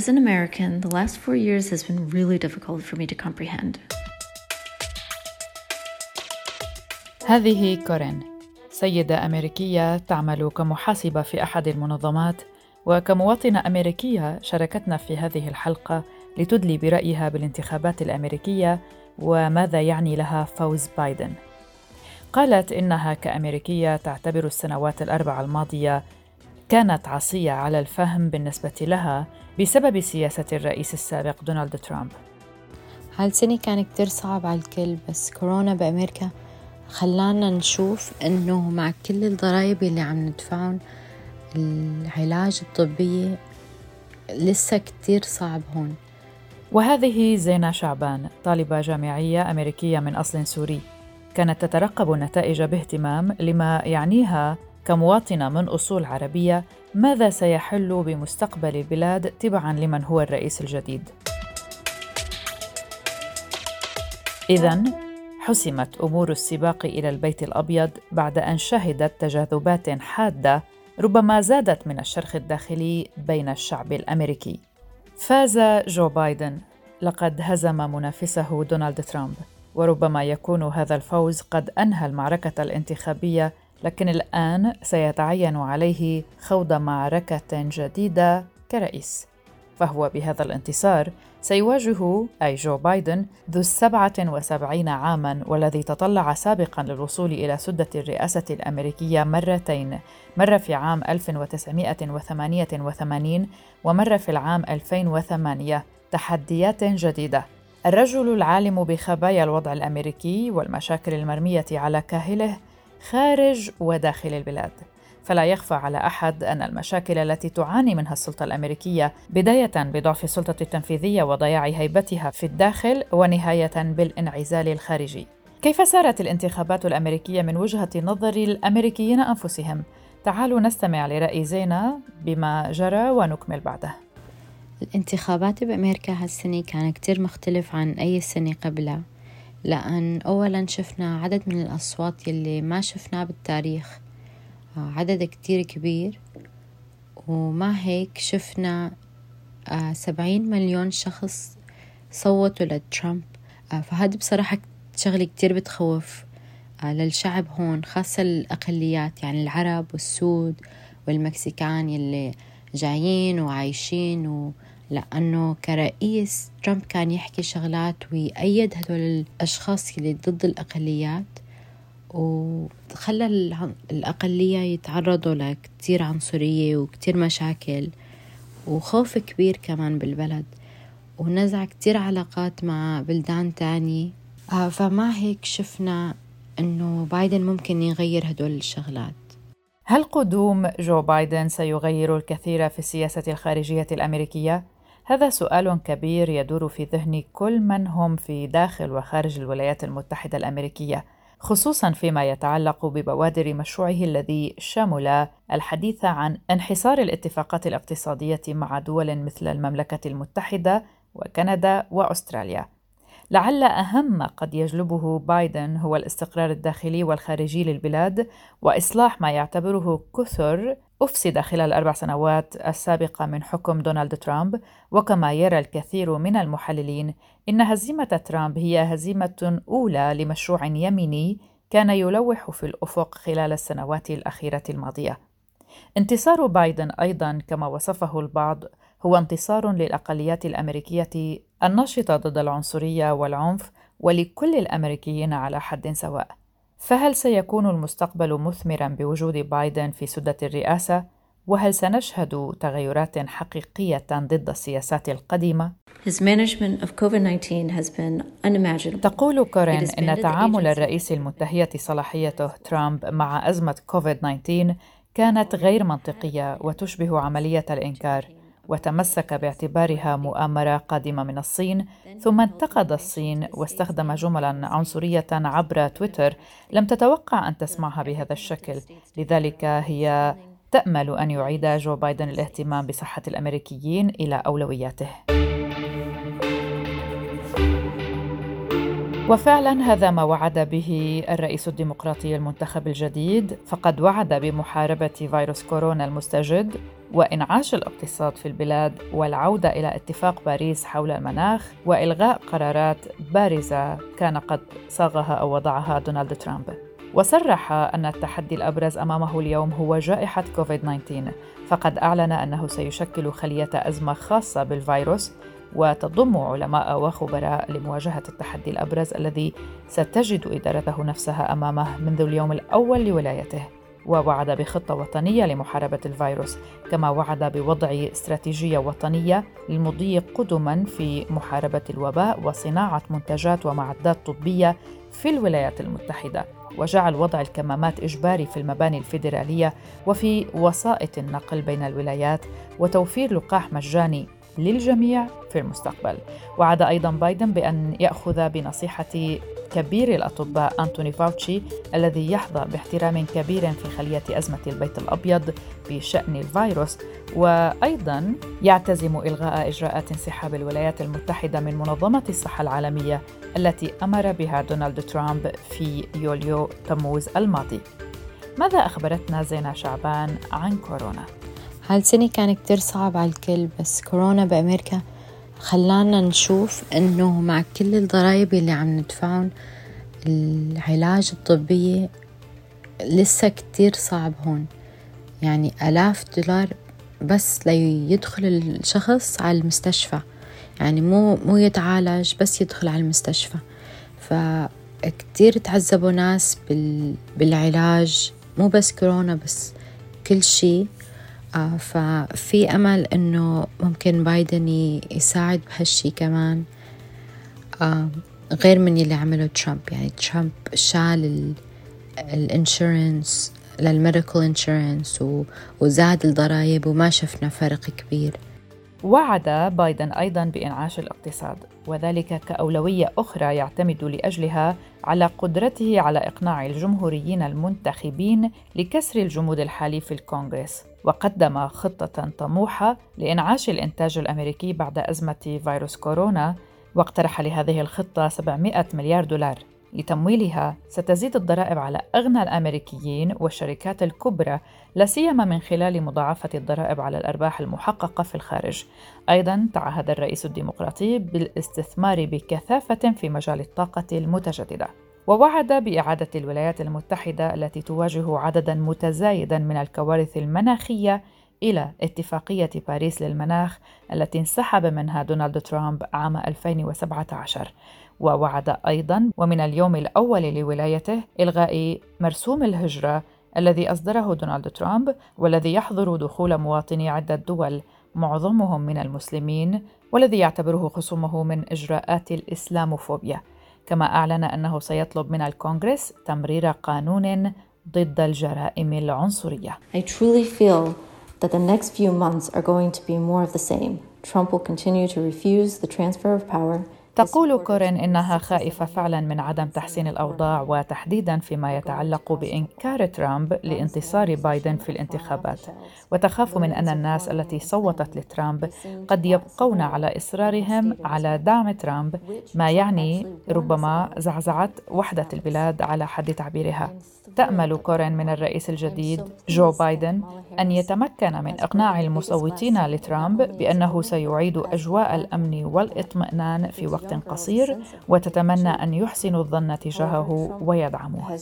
As an American, the last 4 years has been really difficult for me to comprehend. هذه كورين، سيدة أمريكية تعمل كمحاسبة في أحد المنظمات، وكمواطنة أمريكية شاركتنا في هذه الحلقة لتدلي برأيها بالانتخابات الأمريكية وماذا يعني لها فوز بايدن. قالت إنها كأمريكية تعتبر السنوات الأربع الماضية كانت عصية على الفهم بالنسبة لها بسبب سياسة الرئيس السابق دونالد ترامب. هالسنة كان كتير صعب على الكل، بس كورونا بأمريكا خلانا نشوف إنه مع كل الضرائب اللي عم ندفعهم العلاج الطبية لسه كتير صعب هون. وهذه زينة شعبان، طالبة جامعية أمريكية من أصل سوري، كانت تترقب النتائج باهتمام لما يعنيها كمواطنة من أصول عربية، ماذا سيحل بمستقبل البلاد تبعاً لمن هو الرئيس الجديد. إذن حسمت أمور السباق إلى البيت الأبيض بعد أن شهدت تجاذبات حادة ربما زادت من الشرخ الداخلي بين الشعب الأمريكي. فاز جو بايدن، لقد هزم منافسه دونالد ترامب، وربما يكون هذا الفوز قد أنهى المعركة الانتخابية، لكن الآن سيتعين عليه خوض معركة جديدة كرئيس. فهو بهذا الانتصار سيواجه أي جو بايدن ذو 77 عاماً، والذي تطلع سابقاً للوصول إلى سدة الرئاسة الأمريكية مرتين، مرة في عام 1988 ومرة في العام 2008. تحديات جديدة. الرجل العالم بخبايا الوضع الأمريكي والمشاكل المرمية على كاهله خارج وداخل البلاد، فلا يخفى على أحد أن المشاكل التي تعاني منها السلطة الأمريكية، بداية بضعف السلطة التنفيذية وضياع هيبتها في الداخل، ونهاية بالانعزال الخارجي. كيف سارت الانتخابات الأمريكية من وجهة نظر الأمريكيين أنفسهم؟ تعالوا نستمع لرأي زينة بما جرى ونكمل بعده. الانتخابات بأمريكا هالسنة كان كتير مختلف عن أي سنة قبلها، لأن أولاً شفنا عدد من الأصوات يلي ما شفناه بالتاريخ، عدد كتير كبير، ومع هيك شفنا 70 مليون شخص صوتوا لترامب. فهذا بصراحة شغلة كتير بتخوف للشعب هون، خاصة الأقليات، يعني العرب والسود والمكسيكان يلي جايين وعايشين لأنه كرئيس ترامب كان يحكي شغلات ويأيد هدول الأشخاص اللي ضد الأقليات، وخلى الأقلية يتعرضوا لكتير عنصرية وكتير مشاكل وخوف كبير كمان بالبلد، ونزع كتير علاقات مع بلدان تانية. فمع هيك شفنا أنه بايدن ممكن يغير هدول الشغلات. هل قدوم جو بايدن سيغير الكثير في السياسة الخارجية الأمريكية؟ هذا سؤال كبير يدور في ذهن كل من هم في داخل وخارج الولايات المتحدة الأمريكية، خصوصاً فيما يتعلق ببوادر مشروعه الذي شمل الحديث عن انحصار الاتفاقات الاقتصادية مع دول مثل المملكة المتحدة وكندا وأستراليا. لعل أهم ما قد يجلبه بايدن هو الاستقرار الداخلي والخارجي للبلاد، وإصلاح ما يعتبره كثر أفسد خلال 4 سنوات السابقة من حكم دونالد ترامب. وكما يرى الكثير من المحللين إن هزيمة ترامب هي هزيمة أولى لمشروع يميني كان يلوح في الأفق خلال السنوات الأخيرة الماضية. انتصار بايدن أيضاً كما وصفه البعض هو انتصار للأقليات الأمريكية النشطة ضد العنصرية والعنف، ولكل الأمريكيين على حد سواء. فهل سيكون المستقبل مثمراً بوجود بايدن في سدة الرئاسة؟ وهل سنشهد تغيرات حقيقية ضد السياسات القديمة؟ تقول كورين إن تعامل الرئيس المنتهية صلاحيته ترامب مع أزمة كوفيد-19 كانت غير منطقية وتشبه عملية الإنكار، وتمسك باعتبارها مؤامرة قادمة من الصين، ثم انتقد الصين واستخدم جملاً عنصرية عبر تويتر لم تتوقع أن تسمعها بهذا الشكل. لذلك هي تأمل أن يعيد جو بايدن الاهتمام بصحة الأمريكيين إلى أولوياته. وفعلا هذا ما وعد به الرئيس الديمقراطي المنتخب الجديد، فقد وعد بمحاربة فيروس كورونا المستجد وإنعاش الاقتصاد في البلاد والعودة إلى اتفاق باريس حول المناخ وإلغاء قرارات بارزة كان قد صاغها أو وضعها دونالد ترامب. وصرح أن التحدي الأبرز أمامه اليوم هو جائحة كوفيد-19، فقد أعلن أنه سيشكل خلية أزمة خاصة بالفيروس وتضم علماء وخبراء لمواجهة التحدي الأبرز الذي ستجد إدارته نفسها أمامه منذ اليوم الأول لولايته. ووعد بخطة وطنية لمحاربة الفيروس، كما وعد بوضع استراتيجية وطنية للمضي قدما في محاربة الوباء وصناعة منتجات ومعدات طبية في الولايات المتحدة، وجعل وضع الكمامات إجباري في المباني الفيدرالية وفي وسائط النقل بين الولايات وتوفير لقاح مجاني للجميع في المستقبل. وعد أيضا بايدن بأن يأخذ بنصيحة كبير الأطباء أنتوني فاوتشي الذي يحظى باحترام كبير في خلية أزمة البيت الأبيض بشأن الفيروس، وأيضا يعتزم إلغاء إجراءات انسحاب الولايات المتحدة من منظمة الصحة العالمية التي أمر بها دونالد ترامب في يوليو تموز الماضي. ماذا أخبرتنا زينة شعبان عن كورونا؟ هالسنة كان كتير صعب على الكل، بس كورونا بأمريكا خلانا نشوف أنه مع كل الضرائب اللي عم ندفعهم العلاج الطبية لسه كتير صعب هون، يعني $1000 بس ليدخل الشخص على المستشفى، يعني مو يتعالج بس يدخل على المستشفى. فكتير تعذبوا ناس بالعلاج، مو بس كورونا بس كل شيء. ففي أمل أنه ممكن بايدن يساعد بهالشي كمان، غير من اللي عمله ترامب. يعني ترامب شال الانشورنس للميديكال انشورنس وزاد الضرائب وما شفنا فرق كبير. وعد بايدن أيضاً بإنعاش الاقتصاد، وذلك كأولوية أخرى يعتمد لأجلها على قدرته على إقناع الجمهوريين المنتخبين لكسر الجمود الحالي في الكونغرس. وقدم خطة طموحة لإنعاش الإنتاج الأمريكي بعد أزمة فيروس كورونا، واقترح لهذه الخطة $700 مليار لتمويلها. ستزيد الضرائب على أغنى الأمريكيين والشركات الكبرى، لا سيما من خلال مضاعفة الضرائب على الأرباح المحققة في الخارج. أيضاً تعهد الرئيس الديمقراطي بالاستثمار بكثافة في مجال الطاقة المتجددة، ووعد بإعادة الولايات المتحدة التي تواجه عدداً متزايداً من الكوارث المناخية إلى اتفاقية باريس للمناخ التي انسحب منها دونالد ترامب عام 2017. ووعد أيضاً ومن اليوم الأول لولايته إلغاء مرسوم الهجرة الذي أصدره دونالد ترامب والذي يحظر دخول مواطني عدة دول معظمهم من المسلمين، والذي يعتبره خصومه من إجراءات الإسلاموفوبيا. كما أعلن أنه سيطلب من الكونغرس تمرير قانون ضد الجرائم العنصرية. I truly feel that the next few months are going to be more of the same. Trump will continue to refuse the transfer of power. تقول كورين إنها خائفة فعلا من عدم تحسين الأوضاع، وتحديدا فيما يتعلق بإنكار ترامب لانتصار بايدن في الانتخابات، وتخاف من أن الناس التي صوتت لترامب قد يبقون على إصرارهم على دعم ترامب، ما يعني ربما زعزعة وحدة البلاد على حد تعبيرها. تأمل كورين من الرئيس الجديد جو بايدن أن يتمكن من إقناع المصوتين لترامب بأنه سيعيد أجواء الأمن والإطمئنان في وقت قصير، وتتمنى أن يحسنوا الظن تجاهه ويدعموه.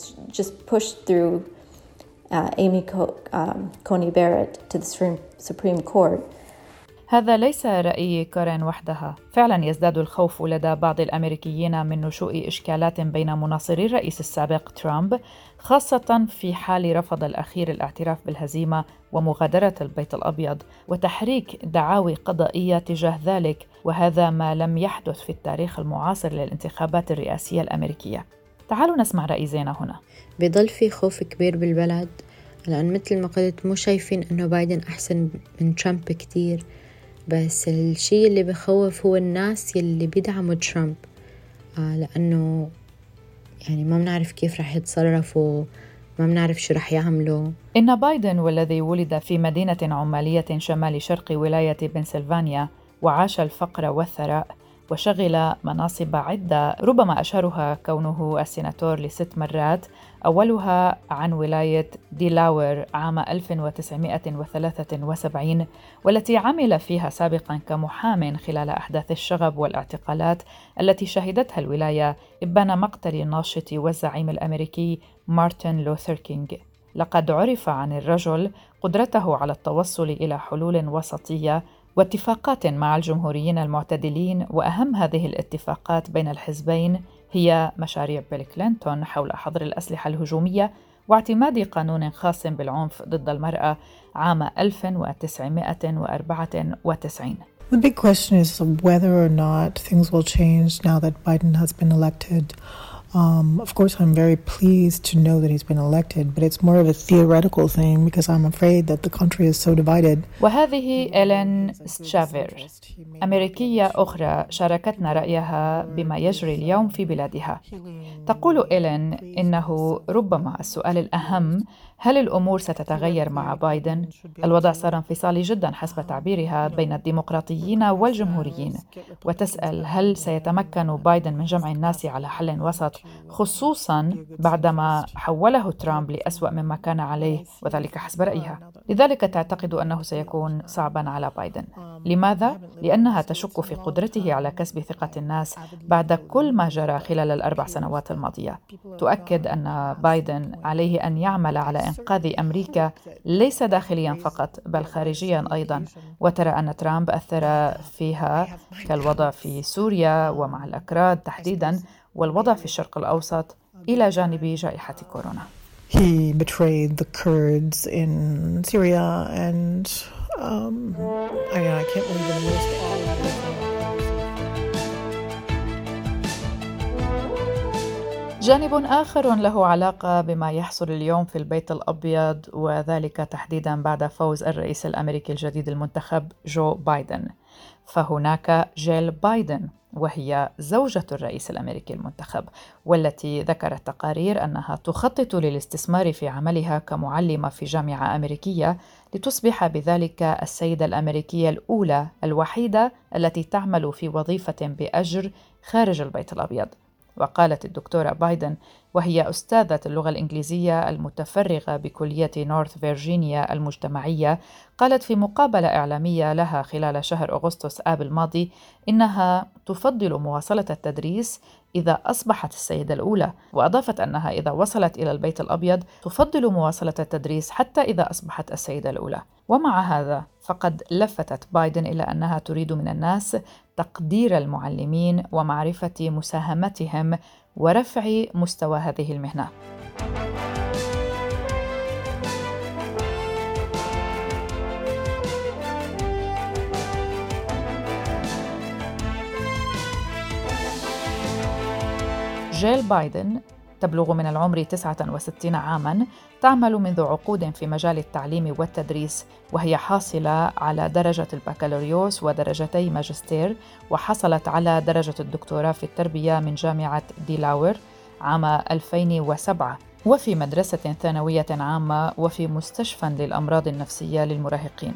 هذا ليس رأي كورين وحدها، فعلا يزداد الخوف لدى بعض الأمريكيين من نشوء إشكالات بين مناصري الرئيس السابق ترامب، خاصة في حال رفض الأخير الاعتراف بالهزيمة ومغادرة البيت الأبيض، وتحريك دعاوى قضائية تجاه ذلك، وهذا ما لم يحدث في التاريخ المعاصر للانتخابات الرئاسية الأمريكية. تعالوا نسمع رأي زينة هنا. بيضل في خوف كبير بالبلد، لأن مثل ما قلت مو شايفين أنه بايدن أحسن من ترامب كتير، بس الشيء اللي بخوف هو الناس يلي بيدعموا ترامب، لأنه يعني ما بنعرف كيف رح يتصرفوا، ما بنعرف شو رح يعملوا. إن بايدن والذي ولد في مدينة عمالية شمال شرق ولاية بنسلفانيا وعاش الفقر والثراء، وشغل مناصب عدة ربما أشهرها كونه السيناتور ل6 مرات، أولها عن ولاية ديلاوير عام 1973 والتي عمل فيها سابقاً كمحام خلال أحداث الشغب والاعتقالات التي شهدتها الولاية إبان مقتل الناشط والزعيم الأمريكي مارتن لوثر كينغ. لقد عرف عن الرجل قدرته على التوصل إلى حلول وسطية واتفاقات مع الجمهوريين المعتدلين، وأهم هذه الاتفاقات بين الحزبين هي مشاريع بيل كلينتون حول حظر الأسلحة الهجومية واعتماد قانون خاص بالعنف ضد المرأة عام 1994. The big question is whether or not things will change now that Biden has been elected. Of course, I'm very pleased to know that he's been elected, but it's more of a theoretical thing because I'm afraid that the country is so divided. وهذه إلين ستشافير، أمريكية أخرى، شاركتنا رأيها بما يجري اليوم في بلادها. تقول إلين إنه ربما السؤال الأهم هل الأمور ستتغير مع بايدن؟ الوضع صار انفصالي جدا حسب تعبيرها بين الديمقراطيين والجمهوريين، وتسأل هل سيتمكن بايدن من جمع الناس على حل وسط، خصوصا بعدما حوله ترامب لأسوأ مما كان عليه، وذلك حسب رأيها. لذلك تعتقد أنه سيكون صعبا على بايدن. لماذا؟ لأنها تشك في قدرته على كسب ثقة الناس بعد كل ما جرى خلال ال4 سنوات الماضية. تؤكد أن بايدن عليه أن يعمل على إنقاذ أمريكا ليس داخليا فقط بل خارجيا أيضا، وترى أن ترامب أثر فيها كالوضع في سوريا ومع الأكراد تحديدا والوضع في الشرق الأوسط إلى جانب جائحة كورونا. He betrayed the Kurds in Syria and I can't believe the list all of them. جانب آخر له علاقة بما يحصل اليوم في البيت الأبيض، وذلك تحديداً بعد فوز الرئيس الأمريكي الجديد المنتخب جو بايدن. فهناك جيل بايدن، وهي زوجة الرئيس الأمريكي المنتخب، والتي ذكرت تقارير أنها تخطط للاستثمار في عملها كمعلمة في جامعة أمريكية لتصبح بذلك السيدة الأمريكية الأولى الوحيدة التي تعمل في وظيفة بأجر خارج البيت الأبيض. وقالت الدكتورة بايدن، وهي أستاذة اللغة الإنجليزية المتفرغة بكلية نورث فيرجينيا المجتمعية، قالت في مقابلة إعلامية لها خلال شهر أغسطس آب الماضي إنها تفضل مواصلة التدريس إذا أصبحت السيدة الأولى، وأضافت أنها إذا وصلت إلى البيت الأبيض تفضل مواصلة التدريس حتى إذا أصبحت السيدة الأولى. ومع هذا فقد لفتت بايدن إلى أنها تريد من الناس تقدير المعلمين ومعرفة مساهمتهم ورفع مستوى هذه المهنة. جيل بايدن تبلغ من العمر 69 عاماً، تعمل منذ عقود في مجال التعليم والتدريس، وهي حاصلة على درجة البكالوريوس ودرجتي ماجستير، وحصلت على درجة الدكتوراه في التربية من جامعة ديلاوير عام 2007 وفي مدرسة ثانوية عامة وفي مستشفى للأمراض النفسية للمراهقين.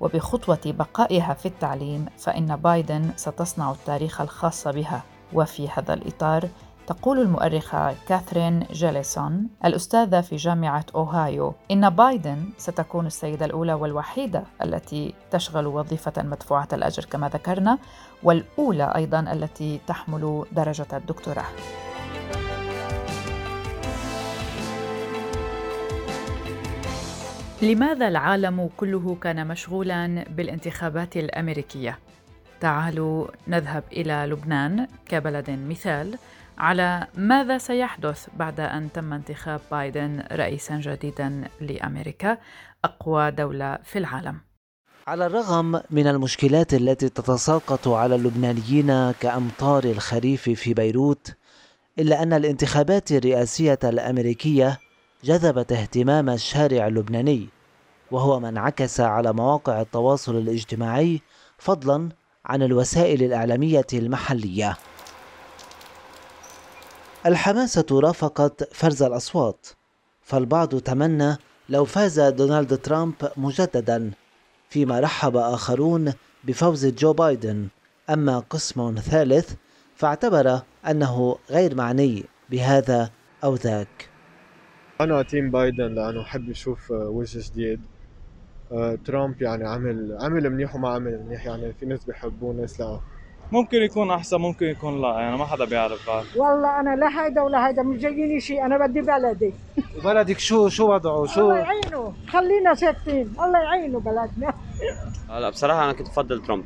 وبخطوة بقائها في التعليم فإن بايدن ستصنع التاريخ الخاص بها. وفي هذا الإطار تقول المؤرخة كاثرين جيليسون، الأستاذة في جامعة أوهايو، إن بايدن ستكون السيدة الأولى والوحيدة التي تشغل وظيفة مدفوعة الأجر كما ذكرنا، والأولى أيضاً التي تحمل درجة الدكتوراه. لماذا العالم كله كان مشغولاً بالانتخابات الأمريكية؟ تعالوا نذهب إلى لبنان كبلد مثال على ماذا سيحدث بعد أن تم انتخاب بايدن رئيساً جديداً لأمريكا، أقوى دولة في العالم. على الرغم من المشكلات التي تتساقط على اللبنانيين كأمطار الخريف في بيروت، إلا أن الانتخابات الرئاسية الأمريكية جذبت اهتمام الشارع اللبناني، وهو ما انعكس على مواقع التواصل الاجتماعي فضلاً عن الوسائل الإعلامية المحلية. الحماسة رافقت فرز الأصوات، فالبعض تمنى لو فاز دونالد ترامب مجددا، فيما رحب آخرون بفوز جو بايدن أما قسم ثالث فاعتبر أنه غير معني بهذا أو ذاك. أنا تيم بايدن لأنه حب يشوف وجه جديد. ترامب يعني عمل منيح وما عمل منيح، يعني في ناس بيحبوه ناس لا. ممكن يكون أحسن ممكن يكون لا، يعني ما حدا بيعرف. والله أنا لا هيدا ولا هيدا، مش جايلي شيء، أنا بدي بلدي. بلدك شو وضعه؟ شو الله يعينه، خلينا ساكتين، الله يعينه بلدنا. هلا بصراحة أنا كنت بفضل ترامب،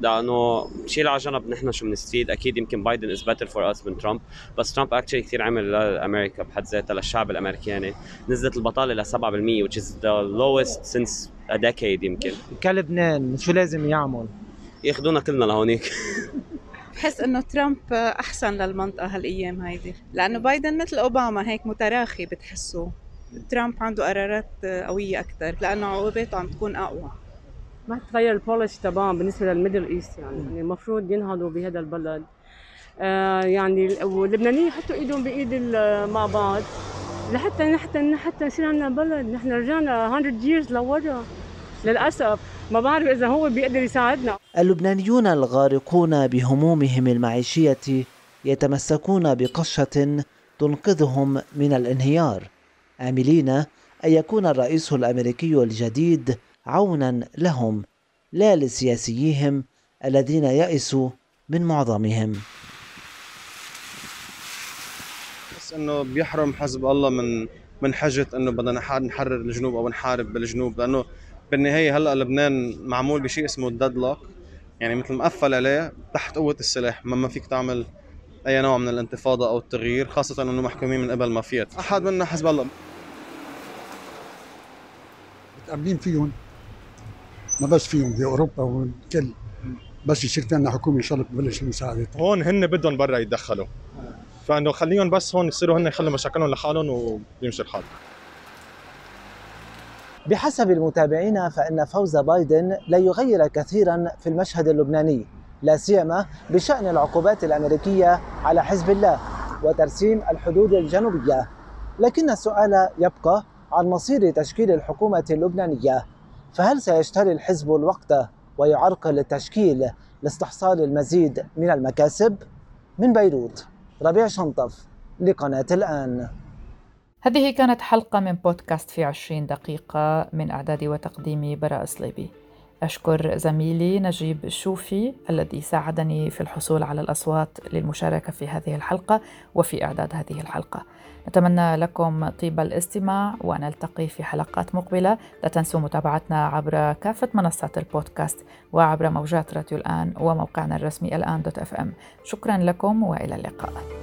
لأنه شيل على جنب نحن شو بنستفيد، أكيد يمكن بايدن إز بيتر فور أس من ترامب، بس ترامب أكشلي كثير عمل لأمريكا بحد ذاتها، للشعب الأمريكاني، نزلت البطالة ل 7% which is the lowest since a decade يمكن. كلبنان شو لازم يعمل؟ ياخذونا كلنا لهونيك. بحس انه ترامب احسن للمنطقه هالايام هيدي، لانه بايدن مثل اوباما هيك متراخي، بتحسه ترامب عنده قرارات قويه اكثر لانه عقوباته عم تكون اقوى. ما تغير البوليسي تبعهم بالنسبه للميدل ايست، يعني المفروض ينهضوا بهذا البلد، يعني واللبنانيين يحطوا ايدهم بايد مع بعض لحتى يصير عندنا بلد. نحن رجعنا 100 years لورا للاسف، ما بعرف إذا هو بيقدر يساعدنا. اللبنانيون الغارقون بهمومهم المعيشية يتمسكون بقشة تنقذهم من الانهيار، آملين أن يكون الرئيس الأمريكي الجديد عونا لهم لا لسياسيهم الذين يئسوا من معظمهم. بس إنه بيحرم حزب الله من حجة إنه بدنا نحرر الجنوب أو نحارب بالجنوب، لأنه بالنهاية هلا لبنان معمول بشيء اسمه الديدلوك، يعني مثل مقفل عليه تحت قوة السلاح، ما فيك تعمل أي نوع من الانتفاضة أو التغيير، خاصة إنه محكومين من قبل مافيات، أحد منا حزب الله. متأمنين فيهم، ما بس فيهم بأوروبا وكل، بس يصير عندنا حكومة إن شاء الله بتبلش المساعدة. هون هن بدهم برا يتدخلوا، فإنه خليهم بس هون يصيروا هن يخلوا مشاكلهم لحالهم وبيمشي الحال. بحسب المتابعين فإن فوز بايدن لا يغير كثيرا في المشهد اللبناني، لا سيما بشأن العقوبات الأمريكية على حزب الله وترسيم الحدود الجنوبية، لكن السؤال يبقى عن مصير تشكيل الحكومة اللبنانية، فهل سيشتري الحزب الوقت ويعرقل التشكيل لاستحصال المزيد من المكاسب؟ من بيروت ربيع شنطف لقناة الآن. هذه كانت حلقة من بودكاست في 20 دقيقة من إعدادي وتقديمي براء صليبي. أشكر زميلي نجيب الشوفي الذي ساعدني في الحصول على الأصوات للمشاركة في هذه الحلقة وفي إعداد هذه الحلقة. نتمنى لكم طيب الاستماع ونلتقي في حلقات مقبلة. لا تنسوا متابعتنا عبر كافة منصات البودكاست وعبر موجات راديو الآن وموقعنا الرسمي الآن.fm. شكرا لكم وإلى اللقاء.